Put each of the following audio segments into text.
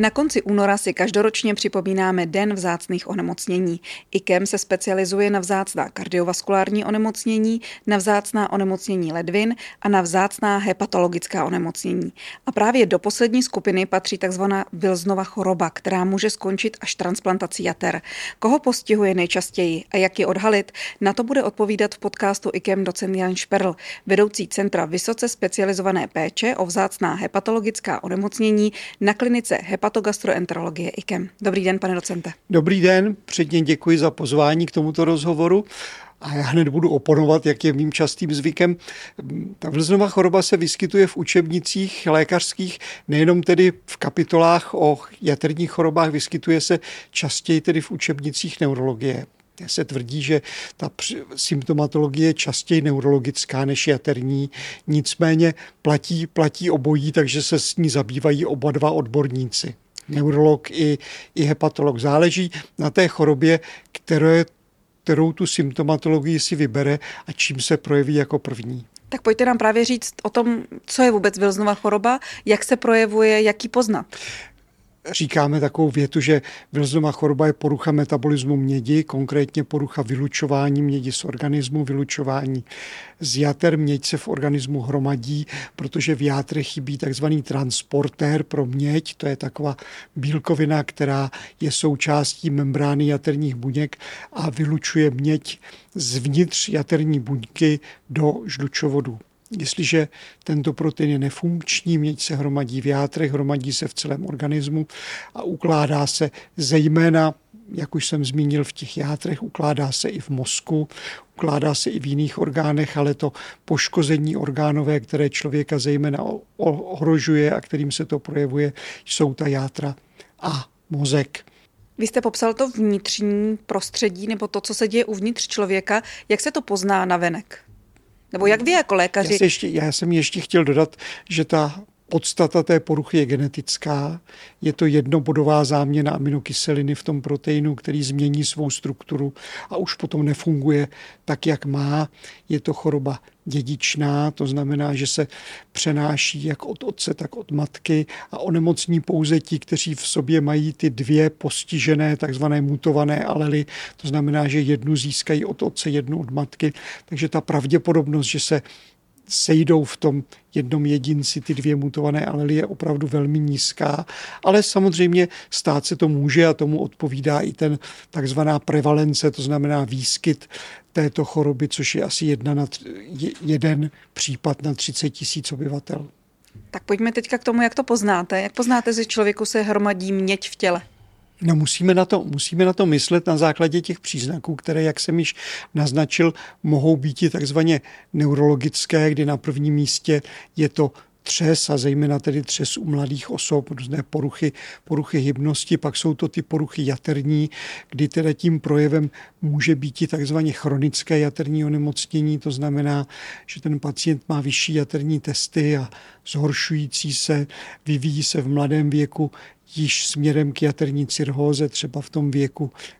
Na konci února si každoročně připomínáme Den vzácných onemocnění. IKEM se specializuje na vzácná kardiovaskulární onemocnění, na vzácná onemocnění ledvin a na vzácná hepatologická onemocnění. A právě do poslední skupiny patří tzv. Wilsonova choroba, která může skončit až transplantací jater. Koho postihuje nejčastěji a jak ji odhalit? Na to bude odpovídat v podcastu IKEM docent Jan Šperl, vedoucí Centra vysoce specializované péče o vzácná hepatologická onemocnění na klinice hepatogastroenterologie IKEM. Dobrý den, pane docente. Dobrý den, předně děkuji za pozvání k tomuto rozhovoru a já hned budu oponovat, jak je mým častým zvykem. Ta Wilsonova choroba se vyskytuje v učebnicích lékařských, nejenom tedy v kapitolách o jaterních chorobách, vyskytuje se častěji tedy v učebnicích neurologie. Se tvrdí, že ta symptomatologie je častěji neurologická než jaterní, nicméně platí obojí, takže se s ní zabývají oba dva odborníci. Neurolog i hepatolog. Záleží na té chorobě, kterou tu symptomatologii si vybere a čím se projeví jako první. Tak pojďte nám právě říct o tom, co je vůbec Wilsonova choroba, jak se projevuje, jak ji poznat. Říkáme takovou větu, že Wilsonova choroba je porucha metabolismu mědi, konkrétně porucha vylučování mědi z organismu, vylučování z jater. Měď se v organismu hromadí, protože v játrech chybí takzvaný transportér pro měď, to je taková bílkovina, která je součástí membrány jaterních buněk a vylučuje měď zvnitř jaterní buňky do žlučovodu. Jestliže tento protein je nefunkční, měď se hromadí v játrech, hromadí se v celém organismu a ukládá se zejména, jak už jsem zmínil, v těch játrech, ukládá se i v mozku, ukládá se i v jiných orgánech, ale to poškození orgánové, které člověka zejména ohrožuje a kterým se to projevuje, jsou ta játra a mozek. Vy jste popsal to vnitřní prostředí nebo to, co se děje uvnitř člověka, jak se to pozná navenek? Nebo jak vy jako lékaři? Já jsem ještě chtěl dodat, že ta podstata té poruchy je genetická. Je to jednobodová záměna aminokyseliny v tom proteinu, který změní svou strukturu a už potom nefunguje tak, jak má. Je to choroba dědičná, to znamená, že se přenáší jak od otce, tak od matky a onemocní pouze ti, kteří v sobě mají ty dvě postižené, takzvané mutované alely, to znamená, že jednu získají od otce, jednu od matky, takže ta pravděpodobnost, že se sejdou v tom jednom jedinci ty dvě mutované alely je opravdu velmi nízká, ale samozřejmě stát se to může a tomu odpovídá i ten takzvaná prevalence, to znamená výskyt této choroby, což je asi jeden případ na 30 000 obyvatel. Tak pojďme teďka k tomu, jak to poznáte. Jak poznáte, že člověku se hromadí měď v těle? No, musíme na to myslet na základě těch příznaků, které, jak jsem již naznačil, mohou být i takzvaně neurologické, kdy na prvním místě je to třes a zejména tedy třes u mladých osob, různé poruchy hybnosti, pak jsou to ty poruchy jaterní, kdy teda tím projevem může být i takzvaně chronické jaterní onemocnění, to znamená, že ten pacient má vyšší jaterní testy a zhoršující se, vyvíjí se v mladém věku již směrem k jaterní cirhóze, třeba v tom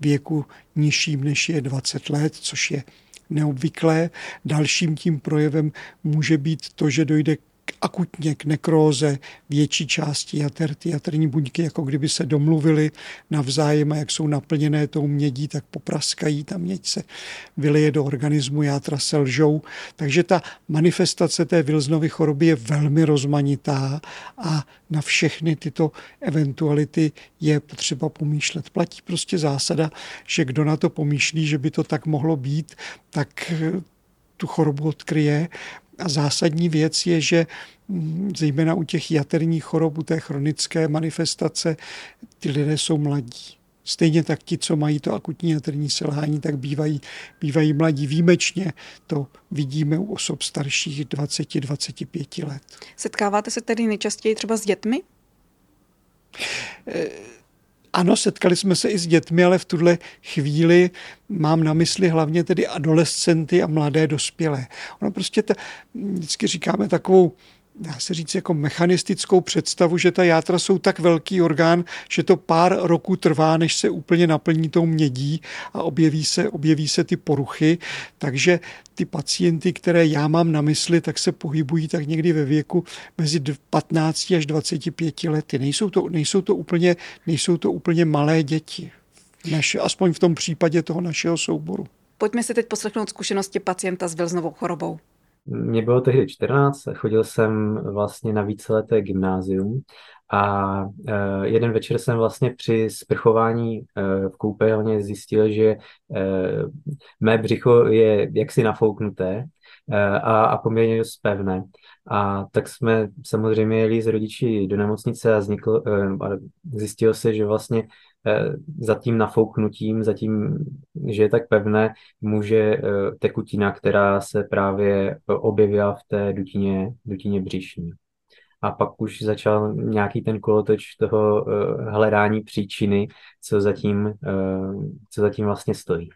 věku nižším než je 20 let, což je neobvyklé. Dalším tím projevem může být to, že dojde akutně k nekróze větší části jater. Ty jaterní buňky jako kdyby se domluvily navzájem a jak jsou naplněné tou mědí, tak popraskají, ta měď se vyleje do organismu, játra se lžou. Takže ta manifestace té Wilsonovy choroby je velmi rozmanitá a na všechny tyto eventuality je potřeba pomýšlet. Platí prostě zásada, že kdo na to pomýšlí, že by to tak mohlo být, tak tu chorobu odkryje. A zásadní věc je, že zejména u těch jaterních chorob, u té chronické manifestace, ty lidé jsou mladí. Stejně tak ti, co mají to akutní jaterní selhání, tak bývají mladí. Výjimečně to vidíme u osob starších 20-25 let. Setkáváte se tedy nejčastěji třeba s dětmi? Ano, setkali jsme se i s dětmi, ale v tuhle chvíli mám na mysli hlavně tedy adolescenty a mladé dospělé. Ono prostě vždycky říkáme takovou dá se říct, jako mechanistickou představu, že ta játra jsou tak velký orgán, že to pár roků trvá, než se úplně naplní tou mědí a objeví se ty poruchy. Takže ty pacienty, které já mám na mysli, tak se pohybují tak někdy ve věku mezi 15 až 25 lety. Nejsou to úplně malé děti, aspoň v tom případě toho našeho souboru. Pojďme si teď poslechnout zkušenosti pacienta s Wilsonovou chorobou. Mě bylo tehdy 14, chodil jsem vlastně na víceleté gymnázium a jeden večer jsem vlastně při sprchování v koupelně zjistil, že mé břicho je jaksi nafouknuté a poměrně dost pevné. A tak jsme samozřejmě jeli s rodiči do nemocnice a zjistilo se, že vlastně za tím nafouknutím, že je tak pevné, může tekutina, která se právě objevila v té dutině břišní. A pak už začal nějaký ten kolotoč toho hledání příčiny, co zatím vlastně stojí.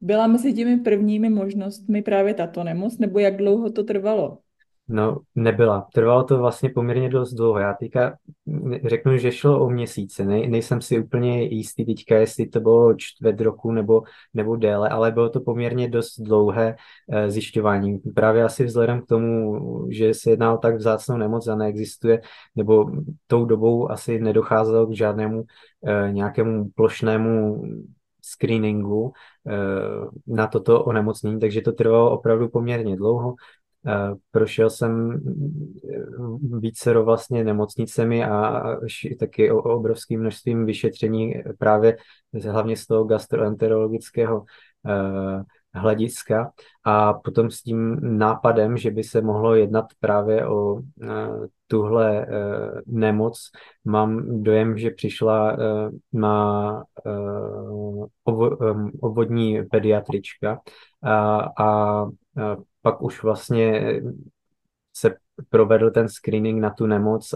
Byla mezi těmi prvními možnostmi právě tato nemoc, nebo jak dlouho to trvalo? No, nebyla. Trvalo to vlastně poměrně dost dlouho. Já teďka řeknu, že šlo o měsíce. Nejsem si úplně jistý teďka, jestli to bylo 4 roku nebo déle, ale bylo to poměrně dost dlouhé zjišťování. Právě asi vzhledem k tomu, že se jedná o tak vzácnou nemoc a neexistuje, nebo tou dobou asi nedocházelo k žádnému nějakému plošnému screeningu na toto onemocnění, takže to trvalo opravdu poměrně dlouho. Prošel jsem vícero vlastně nemocnicemi a taky obrovským množstvím vyšetření právě hlavně z toho gastroenterologického hlediska a potom s tím nápadem, že by se mohlo jednat právě o tuhle nemoc, mám dojem, že přišla na obvodní pediatrička a pak už vlastně se provedl ten screening na tu nemoc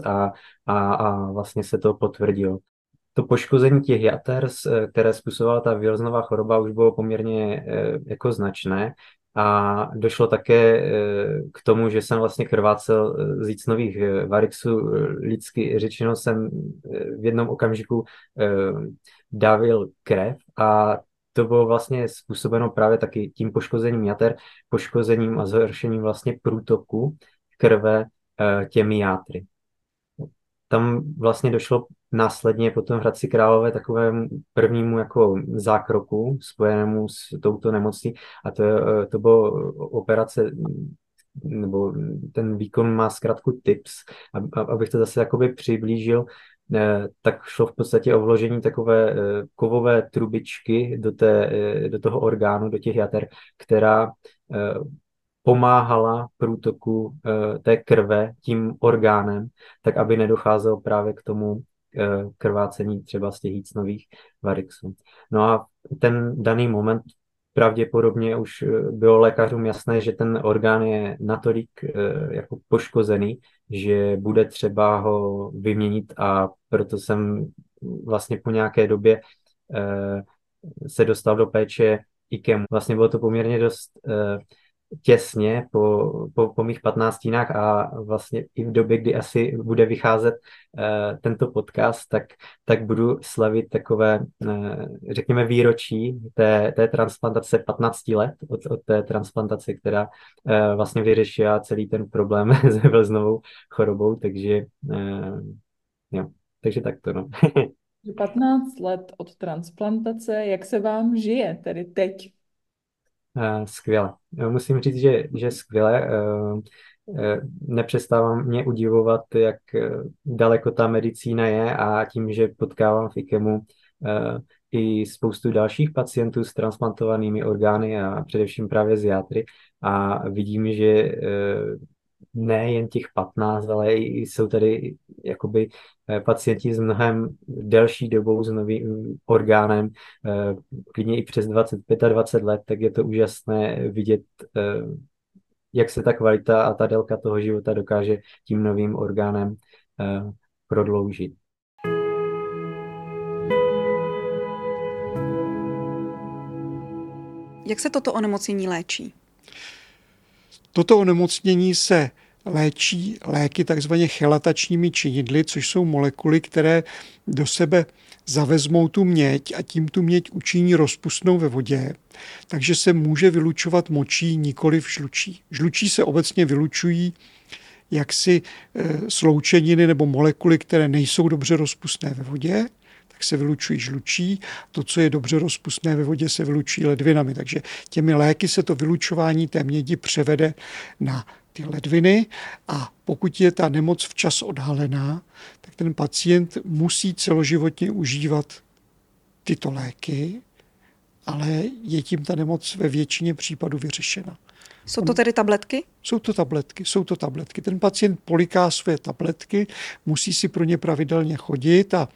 a vlastně se to potvrdilo. To poškození těch jater, které způsobovala ta Wilsonova choroba, už bylo poměrně jako značné a došlo také k tomu, že jsem vlastně krvácel z jícnových varixů. Lidsky řečeno jsem v jednom okamžiku davil krev a to bylo vlastně způsobeno právě taky tím poškozením jater, poškozením a zhoršením vlastně průtoku krve těmi játry. Tam vlastně došlo následně potom v Hradci Králové takovému prvnímu jako zákroku spojenému s touto nemocí a to bylo operace, nebo ten výkon má zkrátku TIPS, abych to zase jakoby přiblížil, tak šlo v podstatě o vložení takové kovové trubičky do toho orgánu, do těch jater, která pomáhala průtoku té krve tím orgánem, tak aby nedocházelo právě k tomu krvácení třeba z těch jícnových varixů. No a ten daný moment pravděpodobně už bylo lékařům jasné, že ten orgán je natolik jako poškozený, že bude třeba ho vyměnit a proto jsem vlastně po nějaké době se dostal do péče IKEM. Vlastně bylo to poměrně dost těsně po mých 15 a vlastně i v době, kdy asi bude vycházet tento podcast, tak budu slavit takové, řekněme, výročí té transplantace 15 let od té transplantace, která vlastně vyřešila celý ten problém s Wilsonovou chorobou, takže jo, takže tak to no. 15 let od transplantace, jak se vám žije tedy teď? Skvěle. Musím říct, že skvěle. Nepřestává mě udivovat, jak daleko ta medicína je a tím, že potkávám v IKEMu i spoustu dalších pacientů s transplantovanými orgány a především právě z játry a vidím, že ne jen těch 15, ale jsou tady jakoby pacienti s mnohem delší dobou, s novým orgánem, klidně i přes 25 let, tak je to úžasné vidět, jak se ta kvalita a ta délka toho života dokáže tím novým orgánem prodloužit. Jak se toto onemocnění léčí? Toto onemocnění se léčí léky takzvaně chelatačními činidly, což jsou molekuly, které do sebe zavezmou tu měď a tím tu měď učiní rozpustnou ve vodě, takže se může vylučovat močí, nikoliv žlučí. Žlučí se obecně vylučují jaksi sloučeniny nebo molekuly, které nejsou dobře rozpustné ve vodě, tak se vylučují žlučí, to, co je dobře rozpustné ve vodě, se vylučí ledvinami. Takže těmi léky se to vylučování té mědi převede na ty ledviny a pokud je ta nemoc včas odhalená, tak ten pacient musí celoživotně užívat tyto léky, ale je tím ta nemoc ve většině případů vyřešena. Jsou to tedy tabletky? Jsou to tabletky. Ten pacient poliká své tabletky, musí si pro ně pravidelně chodit a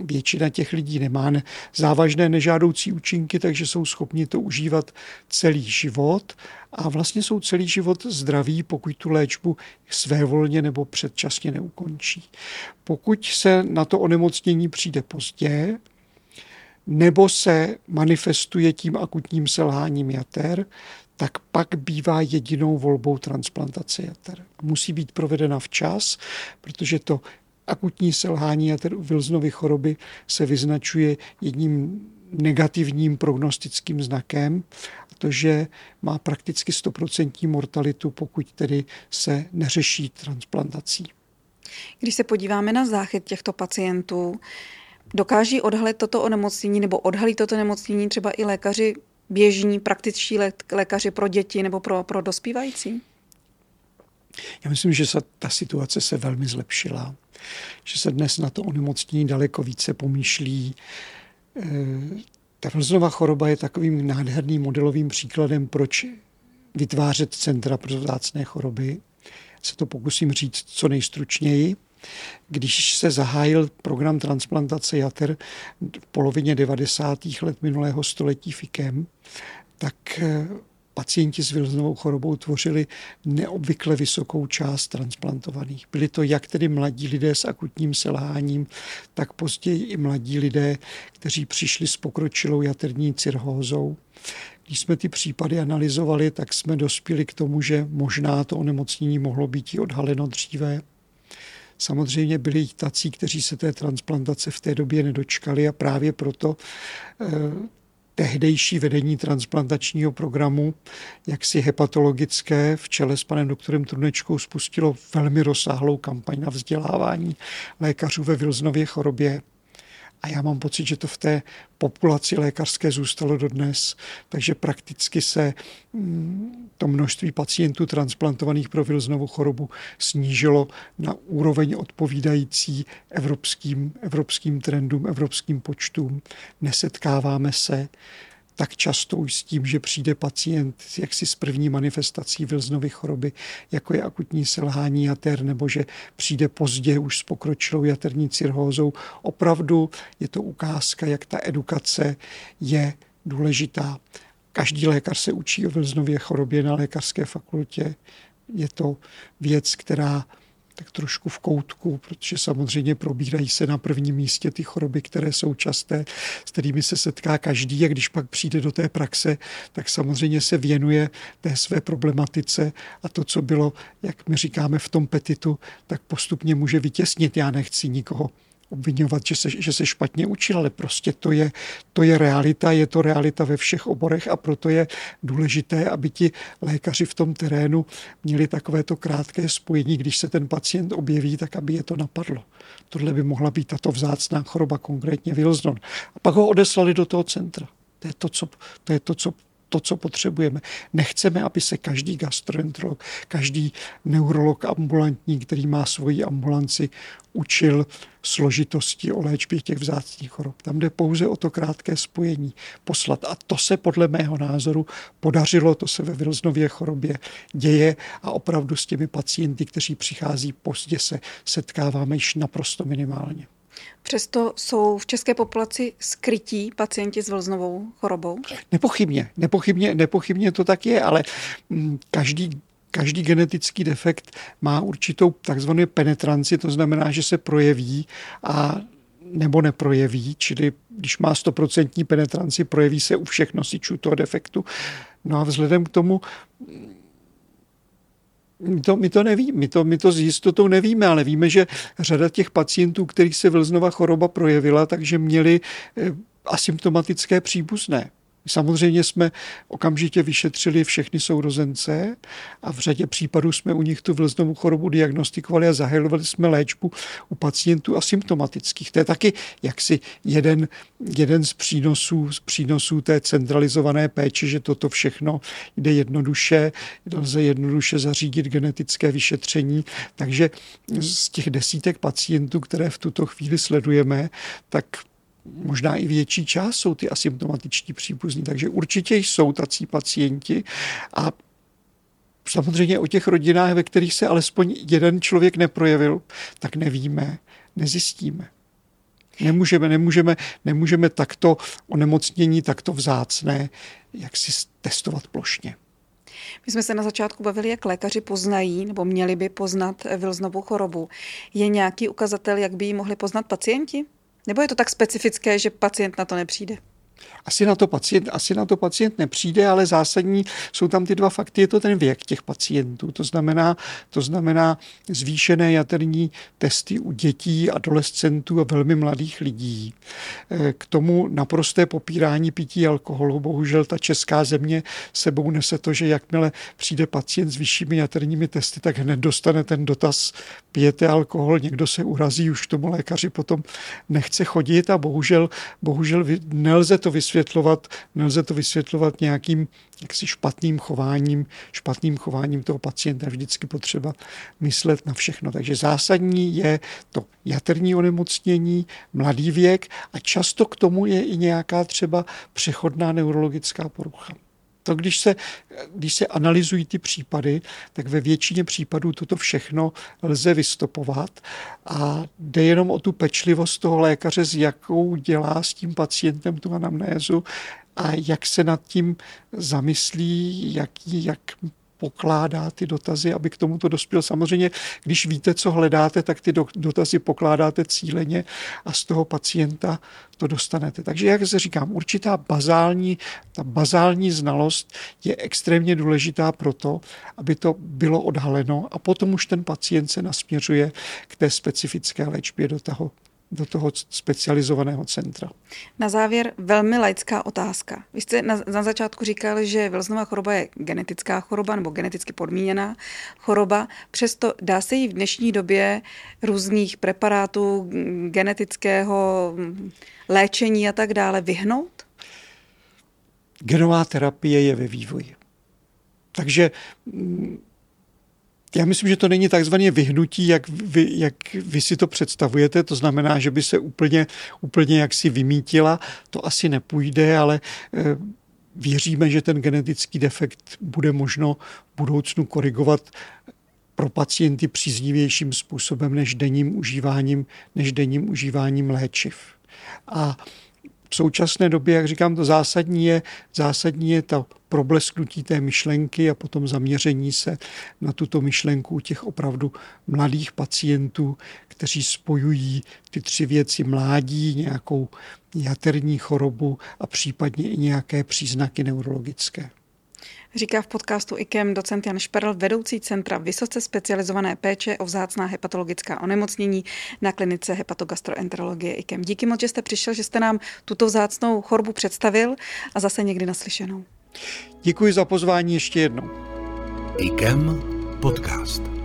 většina těch lidí nemá závažné nežádoucí účinky, takže jsou schopni to užívat celý život a vlastně jsou celý život zdraví, pokud tu léčbu svévolně nebo předčasně neukončí. Pokud se na to onemocnění přijde pozdě, nebo se manifestuje tím akutním selháním jater, tak pak bývá jedinou volbou transplantace jater. Musí být provedena včas, protože to akutní selhání jater u Wilsonovy choroby se vyznačuje jedním negativním prognostickým znakem, a to, že má prakticky 100% mortalitu, pokud tedy se neřeší transplantací. Když se podíváme na záchyt těchto pacientů, dokáží odhalit toto onemocnění nebo odhalí toto nemocnění třeba i lékaři běžní, praktičtí lékaři pro děti nebo pro dospívající? Já myslím, že ta situace se velmi zlepšila, že se dnes na to onemocnění daleko více pomýšlí. Ta Wilsonova choroba je takovým nádherným modelovým příkladem, proč vytvářet centra pro vzácné choroby. Se to pokusím říct co nejstručněji. Když se zahájil program transplantace jater v polovině 90. let minulého století v IKEM, tak pacienti s Wilsonovou chorobou tvořili neobvykle vysokou část transplantovaných. Byli to jak tedy mladí lidé s akutním selháním, tak později i mladí lidé, kteří přišli s pokročilou jaterní cirhózou. Když jsme ty případy analyzovali, tak jsme dospěli k tomu, že možná to onemocnění mohlo být i odhaleno dříve. Samozřejmě byli i tací, kteří se té transplantace v té době nedočkali a právě proto tehdejší vedení transplantačního programu, jaksi hepatologické, v čele s panem doktorem Trunečkou spustilo velmi rozsáhlou kampaň na vzdělávání lékařů ve Wilsonově chorobě. A já mám pocit, že to v té populaci lékařské zůstalo dodnes, takže prakticky se to množství pacientů transplantovaných pro Wilsonovu chorobu snížilo na úroveň odpovídající evropským trendům, evropským počtům. Nesetkáváme se tak často už s tím, že přijde pacient jaksi s první manifestací Wilsonovy choroby, jako je akutní selhání jater, nebo že přijde pozdě už s pokročilou jaterní cirhózou. Opravdu je to ukázka, jak ta edukace je důležitá. Každý lékař se učí o Wilsonově chorobě na lékařské fakultě. Je to věc, která tak trošku v koutku, protože samozřejmě probírají se na prvním místě ty choroby, které jsou časté, s kterými se setká každý a když pak přijde do té praxe, tak samozřejmě se věnuje té své problematice a to, co bylo, jak my říkáme, v tom petitu, tak postupně může vytěsnit. Já nechci nikoho obvinovat, že se špatně učil, ale prostě to je realita, je to realita ve všech oborech a proto je důležité, aby ti lékaři v tom terénu měli takovéto krátké spojení, když se ten pacient objeví, tak aby je to napadlo. Tohle by mohla být tato vzácná choroba, konkrétně Wilson. A pak ho odeslali do toho centra. To je to, co potřebujeme. Nechceme, aby se každý gastroenterolog, každý neurolog ambulantní, který má svoji ambulanci, učil složitosti o léčbě těch vzácných chorob. Tam jde pouze o to krátké spojení poslat. A to se podle mého názoru podařilo, to se ve Wilsonově chorobě děje a opravdu s těmi pacienty, kteří přichází pozdě, se setkáváme již naprosto minimálně. Přesto jsou v české populaci skrytí pacienti s Wilsonovou chorobou? Nepochybně to tak je, ale každý genetický defekt má určitou takzvanou penetranci, to znamená, že se projeví a nebo neprojeví, čili když má 100% penetranci, projeví se u všech nosičů toho defektu. No a vzhledem k tomu My to s jistotou nevíme, ale víme, že řada těch pacientů, kterých se Wilsonova choroba projevila, takže měli asymptomatické příbuzné. Samozřejmě jsme okamžitě vyšetřili všechny sourozence a v řadě případů jsme u nich tu Wilsonovu chorobu diagnostikovali a zahajovali jsme léčbu u pacientů asymptomatických. To je taky jaksi jeden z přínosů té centralizované péče, že toto všechno jde jednoduše, lze jednoduše zařídit genetické vyšetření. Takže z těch desítek pacientů, které v tuto chvíli sledujeme, tak možná i větší část jsou ty asymptomatičtí příbuzní, takže určitě jsou tací pacienti a samozřejmě o těch rodinách, ve kterých se alespoň jeden člověk neprojevil, tak nevíme, nezjistíme. Nemůžeme takto onemocnění, takto vzácné, jak si testovat plošně. My jsme se na začátku bavili, jak lékaři poznají nebo měli by poznat Wilsonovu chorobu. Je nějaký ukazatel, jak by ji mohli poznat pacienti? Nebo je to tak specifické, že pacient na to nepřijde? Asi na to pacient nepřijde, ale zásadní jsou tam ty dva fakty. Je to ten věk těch pacientů. To znamená zvýšené jaterní testy u dětí, adolescentů a velmi mladých lidí. K tomu naprosté popírání pití alkoholu. Bohužel ta česká země sebou nese to, že jakmile přijde pacient s vyššími jaterními testy, tak hned dostane ten dotaz: pijete alkohol, někdo se urazí, už k tomu lékaři potom nechce chodit a bohužel nelze to vysvětlovat nějakým jaksi špatným chováním toho pacienta. Vždycky potřeba myslet na všechno. Takže zásadní je to jaterní onemocnění, mladý věk a často k tomu je i nějaká třeba přechodná neurologická porucha. To, když se analyzují ty případy, tak ve většině případů toto všechno lze vystopovat a jde jenom o tu pečlivost toho lékaře, s jakou dělá s tím pacientem tu anamnézu a jak se nad tím zamyslí, jak pokládá ty dotazy, aby k tomuto dospěl. Samozřejmě, když víte, co hledáte, tak ty dotazy pokládáte cíleně a z toho pacienta to dostanete. Takže, jak se říkám, určitá bazální znalost je extrémně důležitá pro to, aby to bylo odhaleno a potom už ten pacient se nasměřuje k té specifické léčbě do toho specializovaného centra. Na závěr velmi laická otázka. Vy jste na začátku říkal, že Wilsonova choroba je genetická choroba nebo geneticky podmíněná choroba. Přesto dá se jí v dnešní době různých preparátů, genetického léčení a tak dále vyhnout? Genová terapie je ve vývoji. Takže já myslím, že to není takzvané vyhnutí, jak vy si to představujete, to znamená, že by se úplně jaksi vymítila, to asi nepůjde, ale věříme, že ten genetický defekt bude možno v budoucnu korigovat pro pacienty příznivějším způsobem než denním užíváním léčiv. A v současné době, jak říkám, to zásadní je to problesknutí té myšlenky a potom zaměření se na tuto myšlenku těch opravdu mladých pacientů, kteří spojují ty tři věci: mládí, nějakou jaterní chorobu a případně i nějaké příznaky neurologické. Říká v podcastu IKEM docent Jan Šperl, vedoucí Centra vysoce specializované péče o vzácná hepatologická onemocnění na Klinice hepatogastroenterologie IKEM. Díky moc, že jste přišel, že jste nám tuto vzácnou chorobu představil a zase někdy naslyšenou. Děkuji za pozvání ještě jednou. IKEM podcast.